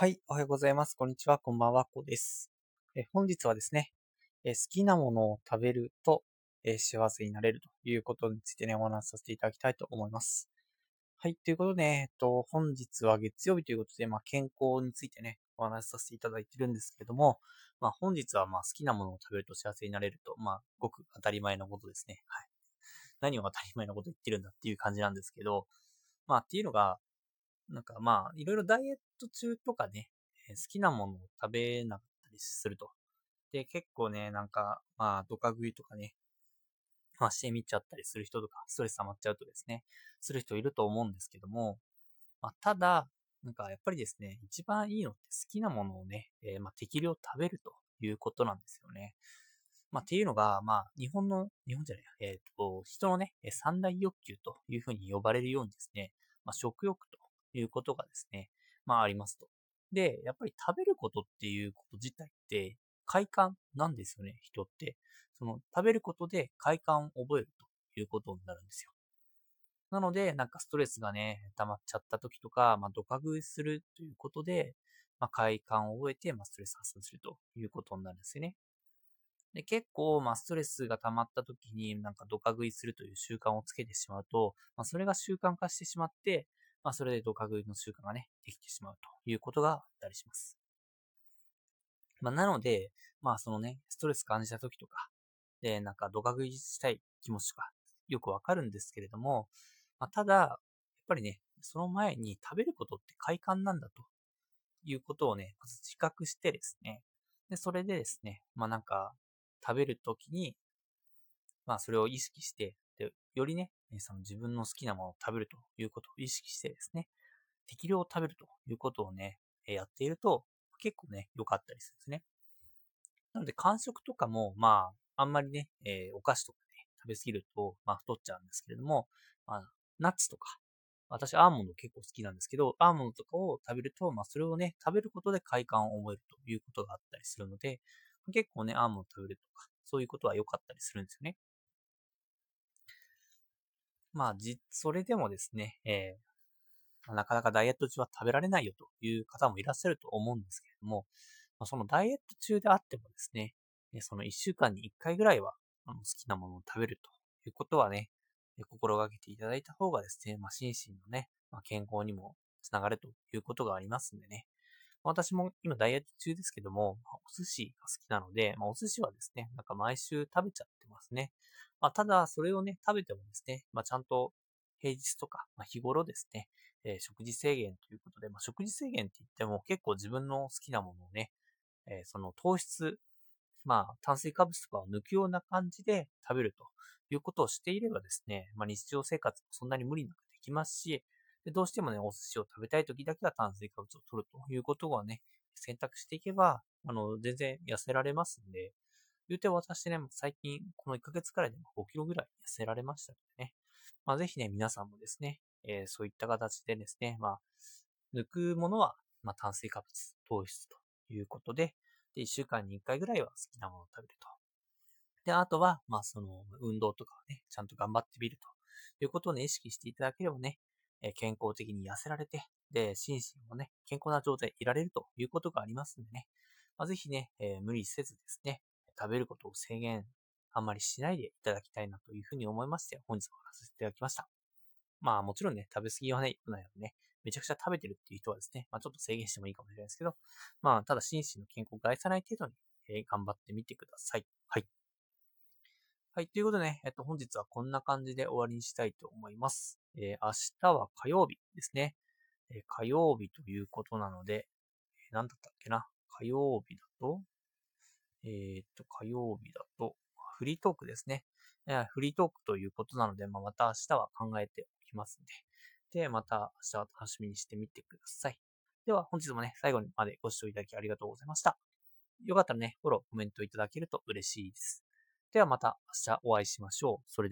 はい、おはようございます。こんにちは。こんばんは。こです。本日はですね、好きなものを食べると、幸せになれるということについてね、お話しさせていただきたいと思います。はい、ということで、本日は月曜日ということで、健康についてね、お話しさせていただいてるんですけども、本日は好きなものを食べると幸せになれると、ごく当たり前のことですね。はい。何を当たり前のこと言ってるんだっていう感じなんですけど、っていうのが、なんかいろいろダイエット中とかね、好きなものを食べなかったりすると。で、結構ね、なんか、ドカ食いとかね、してみちゃったりする人とか、ストレス溜まっちゃうとですね、する人いると思うんですけども、ただ、なんかやっぱりですね、一番いいのって好きなものをね、適量食べるということなんですよね。っていうのが、人のね、三大欲求というふうに呼ばれるようにですね、食欲と、いうことがですね、ありますと。で、やっぱり食べることっていうこと自体って快感なんですよね、人って。その食べることで快感を覚えるということになるんですよ。なので、なんかストレスがね、溜まっちゃった時とか、ドカ食いするということで、快感を覚えて、ストレス発散するということになるんですよね。で、結構、ストレスが溜まった時に、なんかドカ食いするという習慣をつけてしまうと、それが習慣化してしまって、それでドカ食いの習慣がね、できてしまうということがあったりします。なので、そのね、ストレス感じた時とか、で、なんかドカ食いしたい気持ちとか、よくわかるんですけれども、ただ、やっぱりね、その前に食べることって快感なんだということをね、まず自覚してですね、で、それでですね、なんか、食べる時に、それを意識して、でよりね、その自分の好きなものを食べるということを意識してですね、適量を食べるということをね、やっていると結構ね、良かったりするんですね。なので、間食とかも、あんまりね、お菓子とかね、食べ過ぎると、太っちゃうんですけれども、ナッツとか、私アーモンド結構好きなんですけど、アーモンドとかを食べると、それをね、食べることで快感を覚えるということがあったりするので、結構ね、アーモンド食べるとか、そういうことは良かったりするんですよね。それでもですね、なかなかダイエット中は食べられないよという方もいらっしゃると思うんですけれども、そのダイエット中であってもですね、その1週間に1回ぐらいは好きなものを食べるということはね、心がけていただいた方がですね、心身のね、健康にもつながるということがありますんでね。私も今ダイエット中ですけども、お寿司が好きなので、お寿司はですね、なんか毎週食べちゃってますね。ただ、それをね、食べてもですね、ちゃんと平日とか、日頃ですね、食事制限ということで、食事制限って言っても結構自分の好きなものをね、その糖質、炭水化物とかを抜くような感じで食べるということをしていればですね、日常生活もそんなに無理なくできますし、でどうしてもね、お寿司を食べたいときだけは炭水化物を取るということはね、選択していけば、全然痩せられますんで、言うて私ね、最近この1ヶ月くらいで5キロぐらい痩せられましたのでね。ぜひね、皆さんもですね、そういった形でですね、抜くものは、炭水化物、糖質ということで、で、1週間に1回ぐらいは好きなものを食べると。で、あとは、その、運動とかね、ちゃんと頑張ってみるということをね、意識していただければね、健康的に痩せられて、で、心身もね、健康な状態いられるということがありますんでね。ぜひね、無理せずですね、食べることを制限あんまりしないでいただきたいなというふうに思いまして、本日お話しさせていただきました。もちろんね、食べ過ぎはね、良くないのでね、めちゃくちゃ食べてるっていう人はですね、ちょっと制限してもいいかもしれないですけど、ただ心身の健康を害さない程度に、頑張ってみてください。はい。はい、ということでね、本日はこんな感じで終わりにしたいと思います。明日は火曜日ですね。火曜日ということなので、何だったっけな。火曜日だと、火曜日だと、フリートークですね。フリートークということなので、また明日は考えておきますので、また明日は楽しみにしてみてください。では、本日もね、最後までご視聴いただきありがとうございました。よかったらね、フォロー、コメントいただけると嬉しいです。ではまた明日お会いしましょう。それでは。